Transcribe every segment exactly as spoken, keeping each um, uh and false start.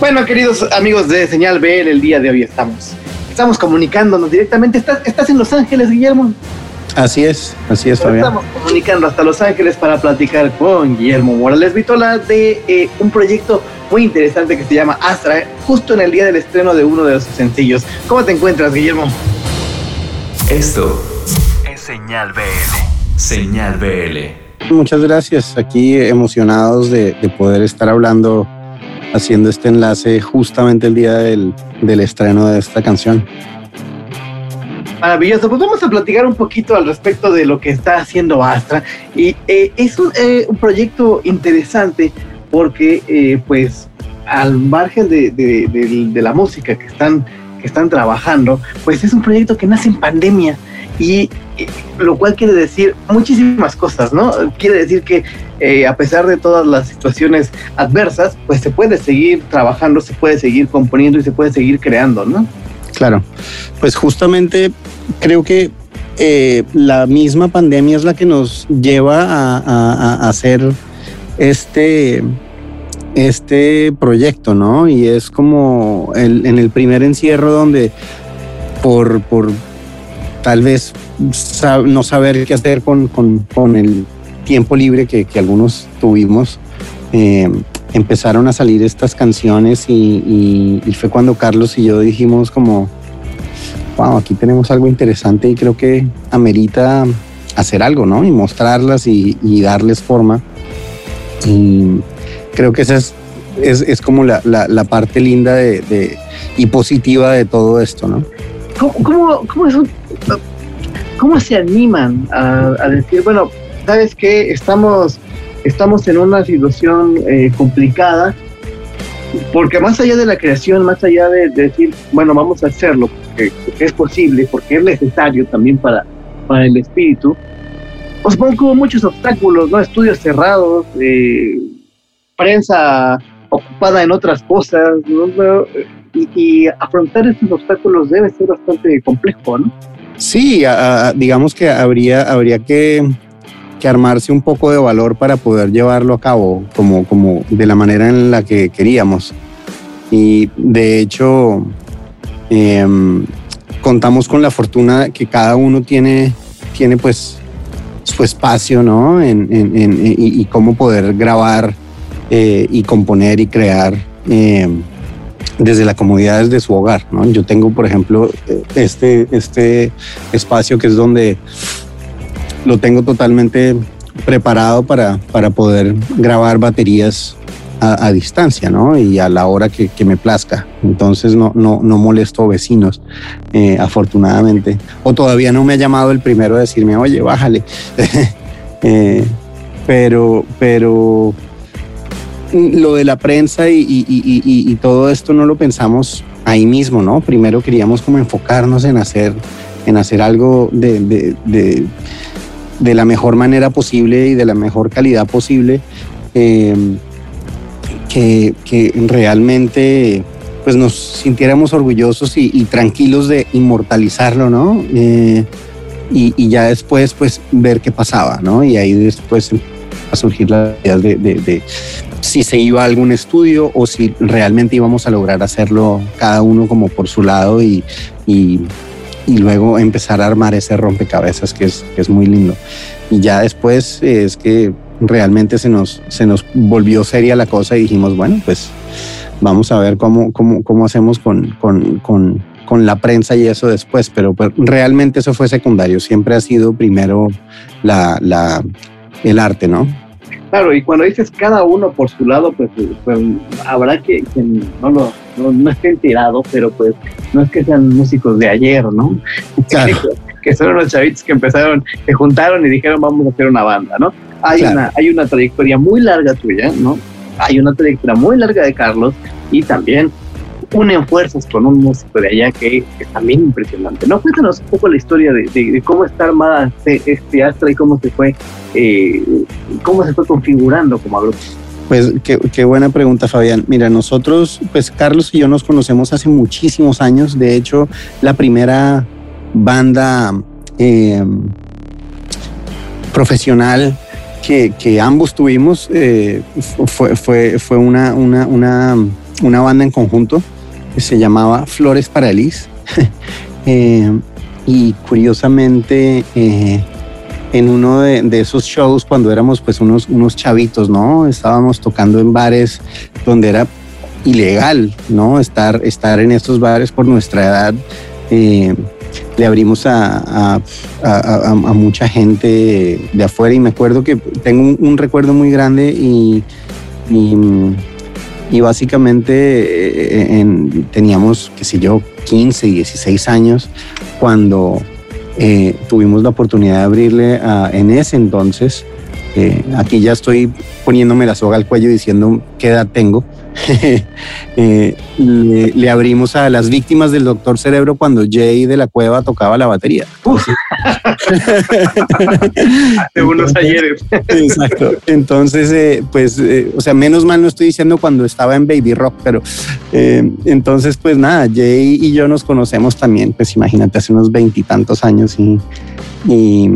Bueno, queridos amigos de Señal B L, el día de hoy estamos, estamos comunicándonos directamente. ¿Estás, estás en Los Ángeles, Guillermo? Así es, así es, Fabián. Estamos comunicando hasta Los Ángeles para platicar con Guillermo Morales Vitola de eh, un proyecto muy interesante que se llama Astra, justo en el día del estreno de uno de los sencillos. ¿Cómo te encuentras, Guillermo? Esto es Señal B L. Señal B L. Muchas gracias. Aquí emocionados de, de poder estar hablando, haciendo este enlace justamente el día del, del estreno de esta canción. Maravilloso, pues vamos a platicar un poquito al respecto de lo que está haciendo Astra. Y eh, es un, eh, un proyecto interesante porque eh, pues al margen de, de, de, de la música que están, que están trabajando, pues es un proyecto que nace en pandemia, y eh, lo cual quiere decir muchísimas cosas, ¿no? Quiere decir que eh, a pesar de todas las situaciones adversas, pues se puede seguir trabajando, se puede seguir componiendo y se puede seguir creando, ¿no? Claro, pues justamente creo que eh, la misma pandemia es la que nos lleva a, a, a hacer este, este proyecto, ¿no? Y es como el, en el primer encierro donde por, por tal vez sab, no saber qué hacer con, con, con el tiempo libre que, que algunos tuvimos, eh, empezaron a salir estas canciones y, y, y fue cuando Carlos y yo dijimos como, wow, aquí tenemos algo interesante y creo que amerita hacer algo, ¿no? Y mostrarlas y, y darles forma. Y creo que esa es, es, es como la, la, la parte linda de, de, y positiva de todo esto, ¿no? ¿Cómo, cómo, cómo, es un, cómo se animan a, a decir, bueno, sabes que estamos... Estamos en una situación eh, complicada, porque más allá de la creación, más allá de, de decir, bueno, vamos a hacerlo, porque, porque es posible, porque es necesario también para, para el espíritu, pues supongo que hubo muchos obstáculos, ¿no? Estudios cerrados, eh, prensa ocupada en otras cosas, ¿no? Y, y afrontar estos obstáculos debe ser bastante complejo, ¿no? Sí, a, a, digamos que habría, habría que... que armarse un poco de valor para poder llevarlo a cabo como, como de la manera en la que queríamos. Y de hecho eh, contamos con la fortuna que cada uno tiene, tiene pues su espacio, ¿no? En, en, en, y, y cómo poder grabar eh, y componer y crear eh, desde la comodidad de su hogar, ¿no? Yo tengo, por ejemplo, este, este espacio que es donde lo tengo totalmente preparado para, para poder grabar baterías a, a distancia, ¿no? Y a la hora que, que me plazca. Entonces no, no, no molesto vecinos, eh, afortunadamente. O todavía no me ha llamado el primero a decirme, oye, bájale. eh, pero, pero lo de la prensa y, y, y, y, y todo esto no lo pensamos ahí mismo, ¿no? Primero queríamos como enfocarnos en hacer, en hacer algo de... de, de de la mejor manera posible y de la mejor calidad posible, eh, que, que realmente pues nos sintiéramos orgullosos y, y tranquilos de inmortalizarlo, ¿no? Eh, y, y ya después pues ver qué pasaba, ¿no? Y ahí después a surgir la idea de, de, de si se iba a algún estudio o si realmente íbamos a lograr hacerlo cada uno como por su lado y, y y luego empezar a armar ese rompecabezas que es, que es muy lindo. Y ya después es que realmente se nos, se nos volvió seria la cosa y dijimos, bueno, pues vamos a ver cómo, cómo, cómo hacemos con, con, con, con la prensa y eso después, pero, pero realmente eso fue secundario, siempre ha sido primero la, la, el arte, ¿no? Claro, y cuando dices cada uno por su lado, pues, pues habrá que, que no lo... No, no esté enterado, pero pues no es que sean músicos de ayer, ¿no? Claro. Que son los chavitos que empezaron, que juntaron y dijeron vamos a hacer una banda, ¿no? Hay, claro. una, hay una trayectoria muy larga tuya, ¿no? Hay una trayectoria muy larga de Carlos y también unen fuerzas con un músico de allá que es también impresionante, ¿no? Cuéntanos un poco la historia de, de, de cómo está armada este, este Astra y cómo se fue, eh, cómo se fue configurando como grupo. Pues qué, qué buena pregunta, Fabián. Mira, nosotros, pues Carlos y yo nos conocemos hace muchísimos años. De hecho, la primera banda eh, profesional que, que ambos tuvimos eh, fue, fue, fue una, una, una una banda en conjunto que se llamaba Flores Paralís. eh, y curiosamente, eh, en uno de, de esos shows, cuando éramos pues unos, unos chavitos, ¿no? Estábamos tocando en bares donde era ilegal, ¿no? Estar, estar en estos bares por nuestra edad. Eh, le abrimos a, a, a, a, a mucha gente de afuera, y me acuerdo que tengo un, un recuerdo muy grande y, y, y básicamente en, teníamos, qué sé yo, quince, dieciséis años cuando eh, tuvimos la oportunidad de abrirle a, en ese entonces, eh, aquí ya estoy poniéndome la soga al cuello diciendo qué edad tengo. eh, le, le abrimos a las víctimas del Doctor Cerebro cuando Jay de la Cueva tocaba la batería. Hace unos ayeres. Exacto. Entonces, eh, pues, eh, o sea, menos mal no estoy diciendo cuando estaba en Baby Rock, pero eh, entonces, pues nada, Jay y yo nos conocemos también, pues imagínate, hace unos veintitantos años y... y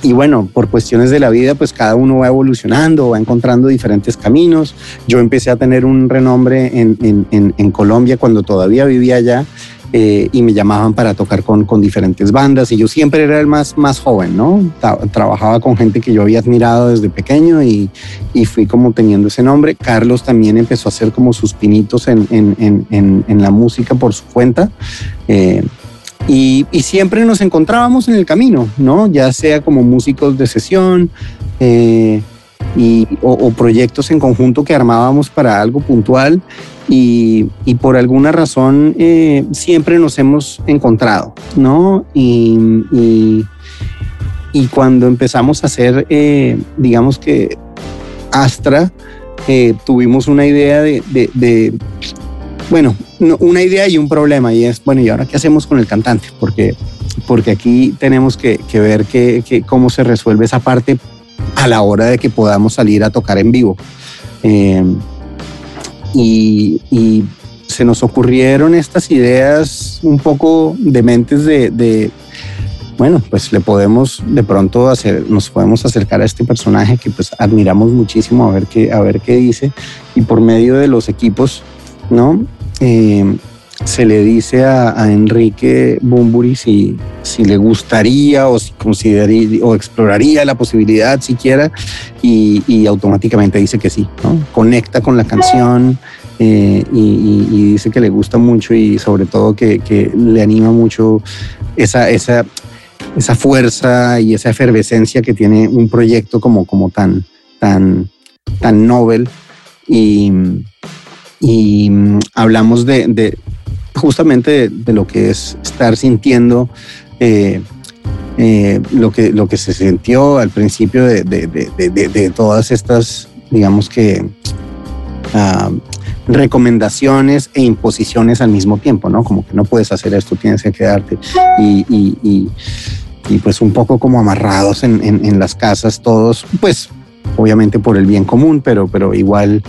Y bueno, por cuestiones de la vida, pues cada uno va evolucionando, va encontrando diferentes caminos. Yo empecé a tener un renombre en, en, en, en Colombia cuando todavía vivía allá, eh, y me llamaban para tocar con, con diferentes bandas, y yo siempre era el más, más joven, ¿no? Trabajaba con gente que yo había admirado desde pequeño y, y fui como teniendo ese nombre. Carlos también empezó a hacer como sus pinitos en, en, en, en, en la música por su cuenta. Eh, Y, y siempre nos encontrábamos en el camino, ¿no? Ya sea como músicos de sesión eh, y, o, o proyectos en conjunto que armábamos para algo puntual, y, y por alguna razón eh, siempre nos hemos encontrado, ¿no? Y, y, y cuando empezamos a hacer, eh, digamos que Astra, eh, tuvimos una idea de... de, de Bueno, una idea y un problema, y es, bueno, ¿y ahora qué hacemos con el cantante? Porque, porque aquí tenemos que, que ver que, que cómo se resuelve esa parte a la hora de que podamos salir a tocar en vivo. Eh, y, y se nos ocurrieron estas ideas un poco dementes de, de, bueno, pues le podemos de pronto hacer, nos podemos acercar a este personaje que pues admiramos muchísimo, a ver qué, a ver qué dice, y por medio de los equipos, ¿no? Eh, se le dice a, a Enrique Bunbury si, si le gustaría o si consideraría o exploraría la posibilidad siquiera, y, y automáticamente dice que sí, ¿no? Conecta con la canción eh, y, y, y dice que le gusta mucho, y sobre todo que, que le anima mucho esa, esa, esa fuerza y esa efervescencia que tiene un proyecto como, como tan, tan, tan novel. Y Y hablamos de, de justamente de, de lo que es estar sintiendo eh, eh, lo, que, lo que se sintió al principio de, de, de, de, de todas estas, digamos que, uh, recomendaciones e imposiciones al mismo tiempo, ¿no? Como que no puedes hacer esto, tienes que quedarte. Y, y, y, y pues un poco como amarrados en, en, en las casas todos, pues obviamente por el bien común, pero, pero igual...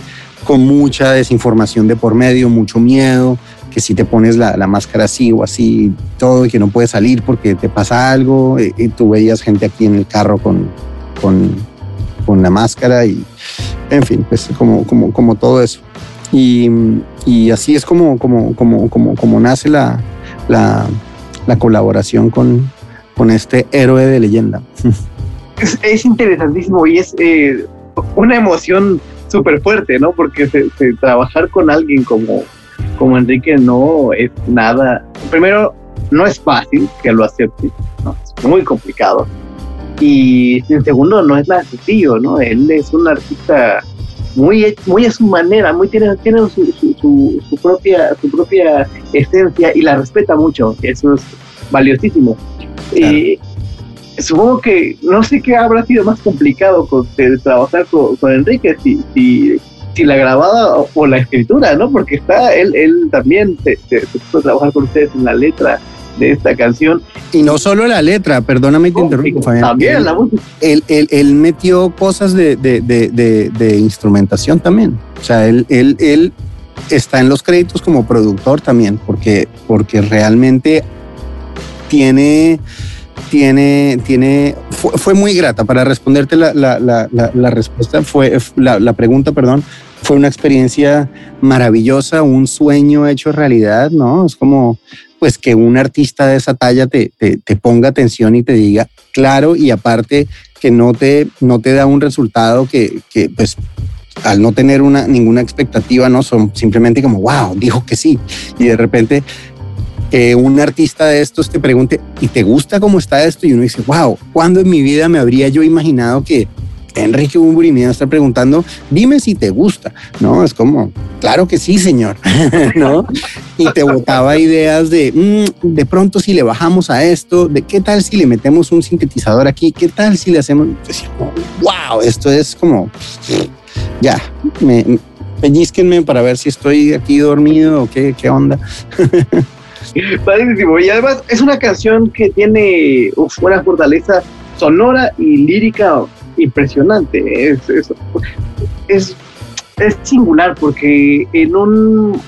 con mucha desinformación de por medio, mucho miedo, que si te pones la, la máscara así o así, todo, y que no puedes salir porque te pasa algo, y, y tú veías gente aquí en el carro con, con, con la máscara, y en fin, pues como, como, como todo eso. Y, y así es como, como, como, como, como nace la, la, la colaboración con, con este héroe de leyenda. Es, es interesantísimo, y es eh, una emoción súper fuerte, ¿no? Porque se, se, trabajar con alguien como, como Enrique no es nada. Primero, no es fácil que lo acepte, ¿no? Es muy complicado. Y en segundo, no es nada sencillo, ¿no? Él es un artista muy, muy a su manera, muy tiene, tiene su, su, su, su, propia, su propia esencia, y la respeta mucho. Eso es valiosísimo. Claro. Y supongo que no sé qué habrá sido más complicado con, de, trabajar con, con Enrique, si, si, si la grabada o, o la escritura, ¿no? Porque está él, él también se, se, se puso a trabajar con ustedes en la letra de esta canción. Y no solo la letra, perdóname que oh, interrumpo, Fabián. También la música. Él, él, él metió cosas de, de, de, de, de instrumentación también. O sea, él, él, él está en los créditos como productor también, porque, porque realmente tiene... Tiene, tiene, fue, fue muy grata para responderte la, la, la, la, la respuesta, fue la, la pregunta, perdón, Fue una experiencia maravillosa, un sueño hecho realidad, ¿no? Es como, pues, que un artista de esa talla te, te, te ponga atención y te diga, claro, y aparte que no te, no te da un resultado que, que pues, al no tener una, ninguna expectativa, ¿no? Son simplemente como, wow, dijo que sí. Y de repente que un artista de estos te pregunte, ¿y te gusta cómo está esto? Y uno dice, wow, ¿cuándo en mi vida me habría yo imaginado que Enrique Bunbury me va a estar preguntando, dime si te gusta? No, es como, claro que sí, señor, ¿no? Y te botaba ideas de, mmm, de pronto si le bajamos a esto, de qué tal si le metemos un sintetizador aquí, qué tal si le hacemos... Decía, wow, esto es como, ya, me, pellizquenme para ver si estoy aquí dormido o qué, qué onda. Padrísimo, y además es una canción que tiene uf, una fortaleza sonora y lírica impresionante. Es, es, es, es singular porque en un...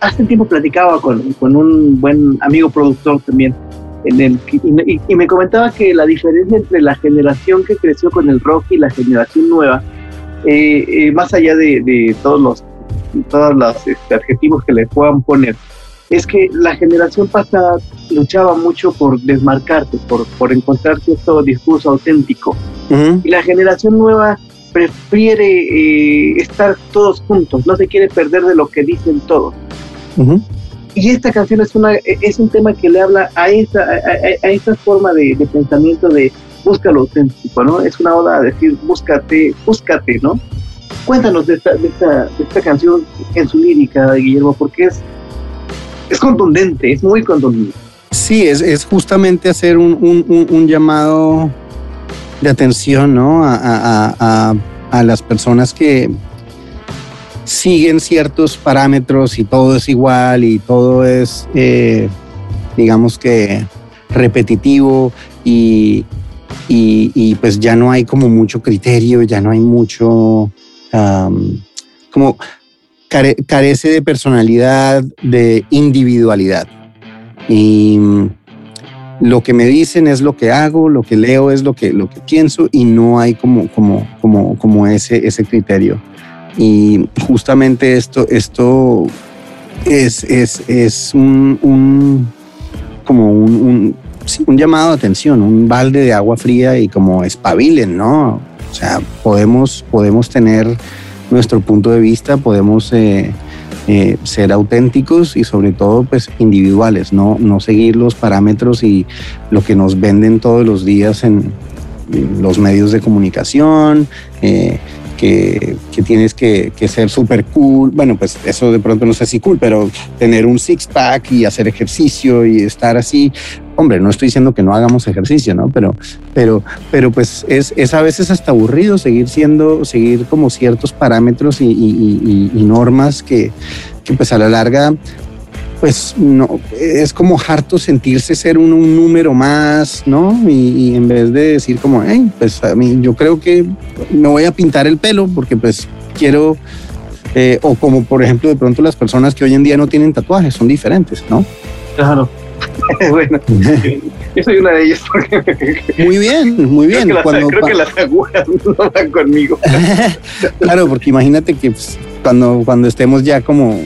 Hace tiempo platicaba con, con un buen amigo productor también en el, y, y me comentaba que la diferencia entre la generación que creció con el rock y la generación nueva, eh, eh, más allá de, de todos los, todos los este, adjetivos que le puedan poner, es que la generación pasada luchaba mucho por desmarcarse, por, por encontrar cierto discurso auténtico. Uh-huh. Y la generación nueva prefiere eh, estar todos juntos, no se quiere perder de lo que dicen todos. Uh-huh. Y esta canción es, una, es un tema que le habla a esa, a, a, a esa forma de, de pensamiento de busca lo auténtico, ¿no? Es una oda a decir búscate, búscate, ¿no? Cuéntanos de esta, de esta, de esta canción en su lírica, Guillermo, porque es Es contundente, es muy contundente. Sí, es, es justamente hacer un, un, un, un llamado de atención, ¿no? A, a, a, a las personas que siguen ciertos parámetros y todo es igual y todo es, eh, digamos que, repetitivo y, y, y pues ya no hay como mucho criterio, ya no hay mucho... Um, como... carece de personalidad, de individualidad. Y lo que me dicen es lo que hago, lo que leo es lo que, lo que pienso y no hay como, como, como, como ese, ese criterio. Y justamente esto, esto es, es, es un, un, como un, un, sí, un llamado de atención, un balde de agua fría y como espabilen, ¿no? O sea, podemos, podemos tener... nuestro punto de vista, podemos eh, eh, ser auténticos y sobre todo pues individuales, no, no seguir los parámetros y lo que nos venden todos los días en, en los medios de comunicación, eh, que, que tienes que, que ser súper cool, bueno pues eso de pronto no sé si cool, pero tener un six pack y hacer ejercicio y estar así, hombre, no estoy diciendo que no hagamos ejercicio, ¿no? Pero, pero, pero pues es, es a veces hasta aburrido seguir siendo, seguir como ciertos parámetros y, y, y, y normas que, que pues a la larga, pues no, es como harto sentirse ser un, un número más, ¿no? Y, y en vez de decir como, hey, pues a mí yo creo que me voy a pintar el pelo porque pues quiero, eh, o como por ejemplo de pronto las personas que hoy en día no tienen tatuajes son diferentes, ¿no? Claro. Bueno, yo soy una de ellas porque... Muy bien, muy bien. Creo que, cuando, creo que las agujas no van conmigo. Claro, porque imagínate que pues, cuando, cuando estemos ya como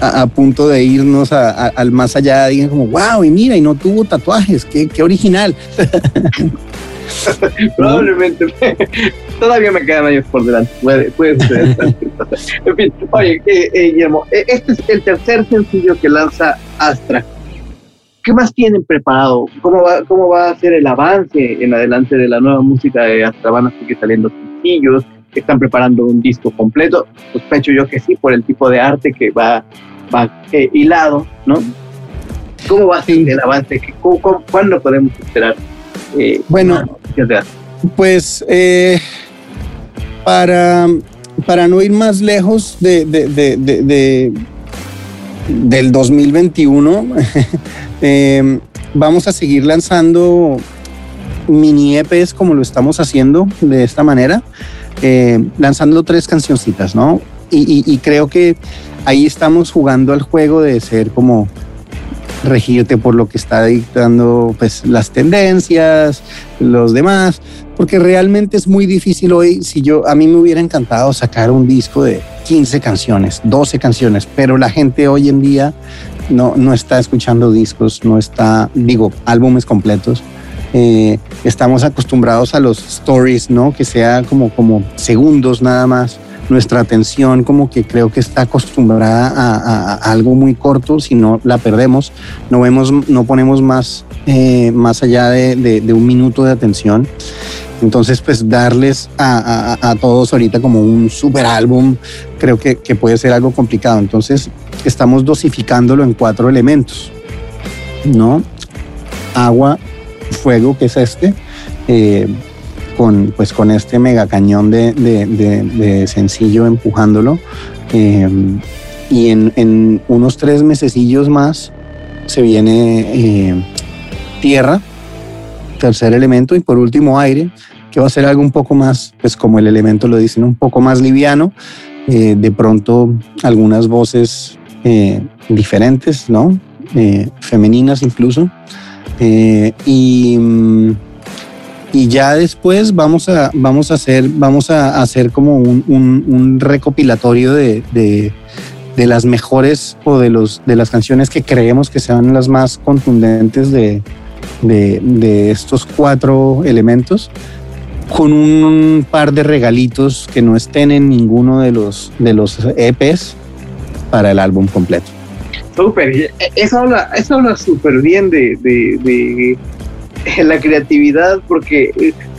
a, a punto de irnos a, a, al más allá, digan como, wow, y mira, y no tuvo tatuajes, qué, qué original. Probablemente. Todavía me quedan años por delante. Puede, puede ser. En fin, oye, eh, eh, Guillermo, este es el tercer sencillo que lanza Astra. ¿Qué más tienen preparado? ¿Cómo va, cómo va a ser el avance en adelante de la nueva música de Astra? Van a seguir saliendo sencillos, están preparando un disco completo, sospecho yo que sí, por el tipo de arte que va, va eh, hilado, ¿no? ¿Cómo va a ser el avance? ¿Cómo, cómo, ¿Cuándo podemos esperar? Eh, bueno, pues eh, para, para no ir más lejos de... de, de, de, de del dos mil veintiuno eh, vamos a seguir lanzando mini E Pes como lo estamos haciendo de esta manera, eh, lanzando tres cancioncitas, ¿no? Y, y, y creo que ahí estamos jugando al juego de ser como regirte por lo que está dictando pues, las tendencias, los demás, porque realmente es muy difícil hoy. Si yo, a mí me hubiera encantado sacar un disco de quince canciones, doce canciones, pero la gente hoy en día no, no está escuchando discos, no está, digo, álbumes completos. Eh, estamos acostumbrados a los stories, ¿no? Que sea como, como segundos nada más. Nuestra atención como que creo que está acostumbrada a, a, a algo muy corto, si no la perdemos, no vemos, no ponemos más, eh, más allá de, de, de un minuto de atención. Entonces, pues darles a, a, a todos ahorita como un super álbum, creo que, que puede ser algo complicado. Entonces, estamos dosificándolo en cuatro elementos, ¿no? Agua, fuego, que es este, eh, con, pues, con este mega cañón de, de, de, de sencillo empujándolo. Eh, y en, en unos tres mesecillos más se viene eh, tierra, tercer elemento, y por último aire, que va a ser algo un poco más, pues como el elemento lo dicen, un poco más liviano, eh, de pronto algunas voces eh, diferentes, ¿no? Eh, femeninas incluso, eh, y, y ya después vamos a, vamos a, hacer, vamos a hacer como un, un, un recopilatorio de, de, de las mejores o de, los, de las canciones que creemos que sean las más contundentes de De, de estos cuatro elementos, con un par de regalitos que no estén en ninguno de los, de los E Pes para el álbum completo. Súper, eso habla, eso habla súper bien de, de, de, de la creatividad, porque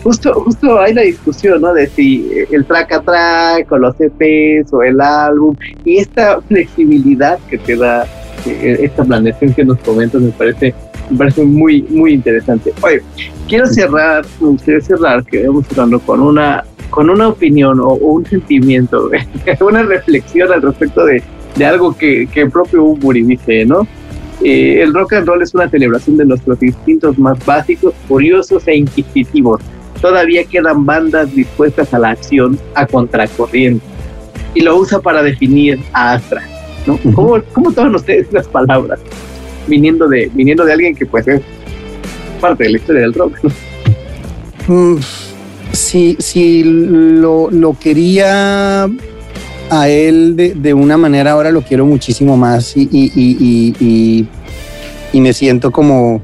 justo, justo hay la discusión, ¿no? De si el track a track o los E Pes o el álbum, y esta flexibilidad que te da esta planeación que nos comentas me parece me parece muy muy interesante. Oye, quiero cerrar, me gustaría cerrar, que vamos cerrando con una con una opinión o, o un sentimiento, una reflexión al respecto de, de algo que, que el propio Bunbury dice, ¿no? Eh, el rock and roll es una celebración de nuestros instintos más básicos, curiosos e inquisitivos. Todavía quedan bandas dispuestas a la acción a contracorriente. Y lo usa para definir a Astra, ¿no? ¿Cómo, cómo toman ustedes las palabras? Viniendo de, viniendo de alguien que pues es parte de la historia del rock, ¿no? Si, si lo, lo quería a él de, de una manera, ahora lo quiero muchísimo más, y, y, y, y, y, y me siento como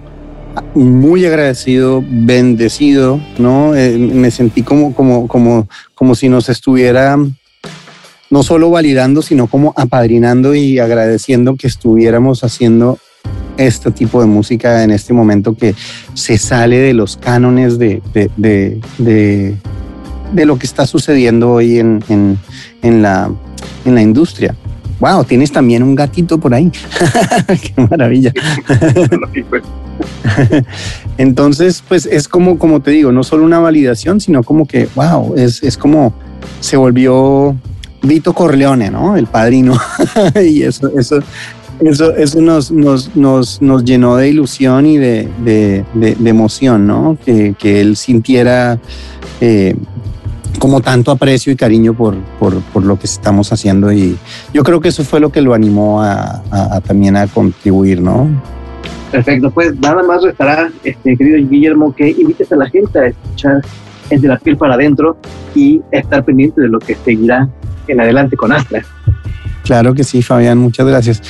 muy agradecido, bendecido, ¿no? Eh, me sentí como, como, como, como si nos estuviera no solo validando, sino como apadrinando y agradeciendo que estuviéramos haciendo este tipo de música en este momento que se sale de los cánones de, de, de, de, de lo que está sucediendo hoy en, en, en, la, en la industria. ¡Wow! Tienes también un gatito por ahí. ¡Qué maravilla! Entonces, pues es como, como te digo, no solo una validación, sino como que, wow, es, es como se volvió Vito Corleone, ¿no? El padrino. Y eso, eso, eso, eso nos, nos, nos, nos llenó de ilusión y de, de, de, de emoción, ¿no? Que, que él sintiera eh, como tanto aprecio y cariño por, por, por lo que estamos haciendo. Y yo creo que eso fue lo que lo animó a, a, a también a contribuir, ¿no? Perfecto, pues nada más restará, este, querido Guillermo, que invites a la gente a escuchar De la piel para adentro y estar pendiente de lo que seguirá en adelante con Astra. Claro que sí, Fabián, muchas gracias.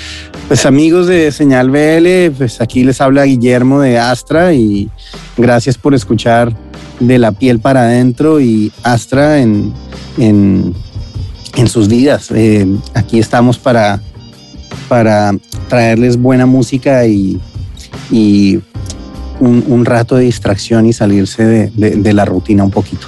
Pues amigos de Señal B L, pues aquí les habla Guillermo de Astra, y gracias por escuchar De la piel para adentro y Astra en, en, en sus vidas. Eh, aquí estamos para, para traerles buena música y, y un, un rato de distracción y salirse de, de, de la rutina un poquito.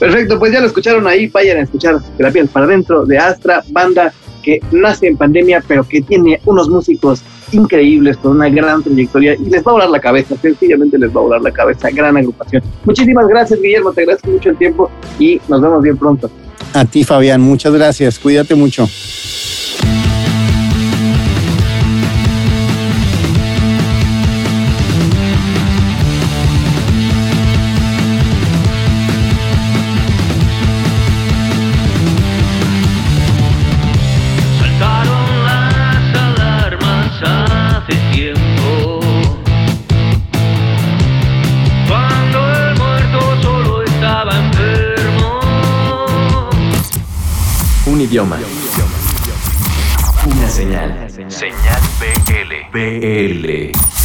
Perfecto, pues ya lo escucharon ahí, vayan a escuchar De la piel para adentro de Astra, banda que nace en pandemia pero que tiene unos músicos increíbles con una gran trayectoria, y les va a volar la cabeza, sencillamente les va a volar la cabeza. Gran agrupación. Muchísimas gracias, Guillermo, te agradezco mucho el tiempo y nos vemos bien pronto. A ti, Fabián, muchas gracias, cuídate mucho. Tiempo idioma. Una señal. Señal B L. B L.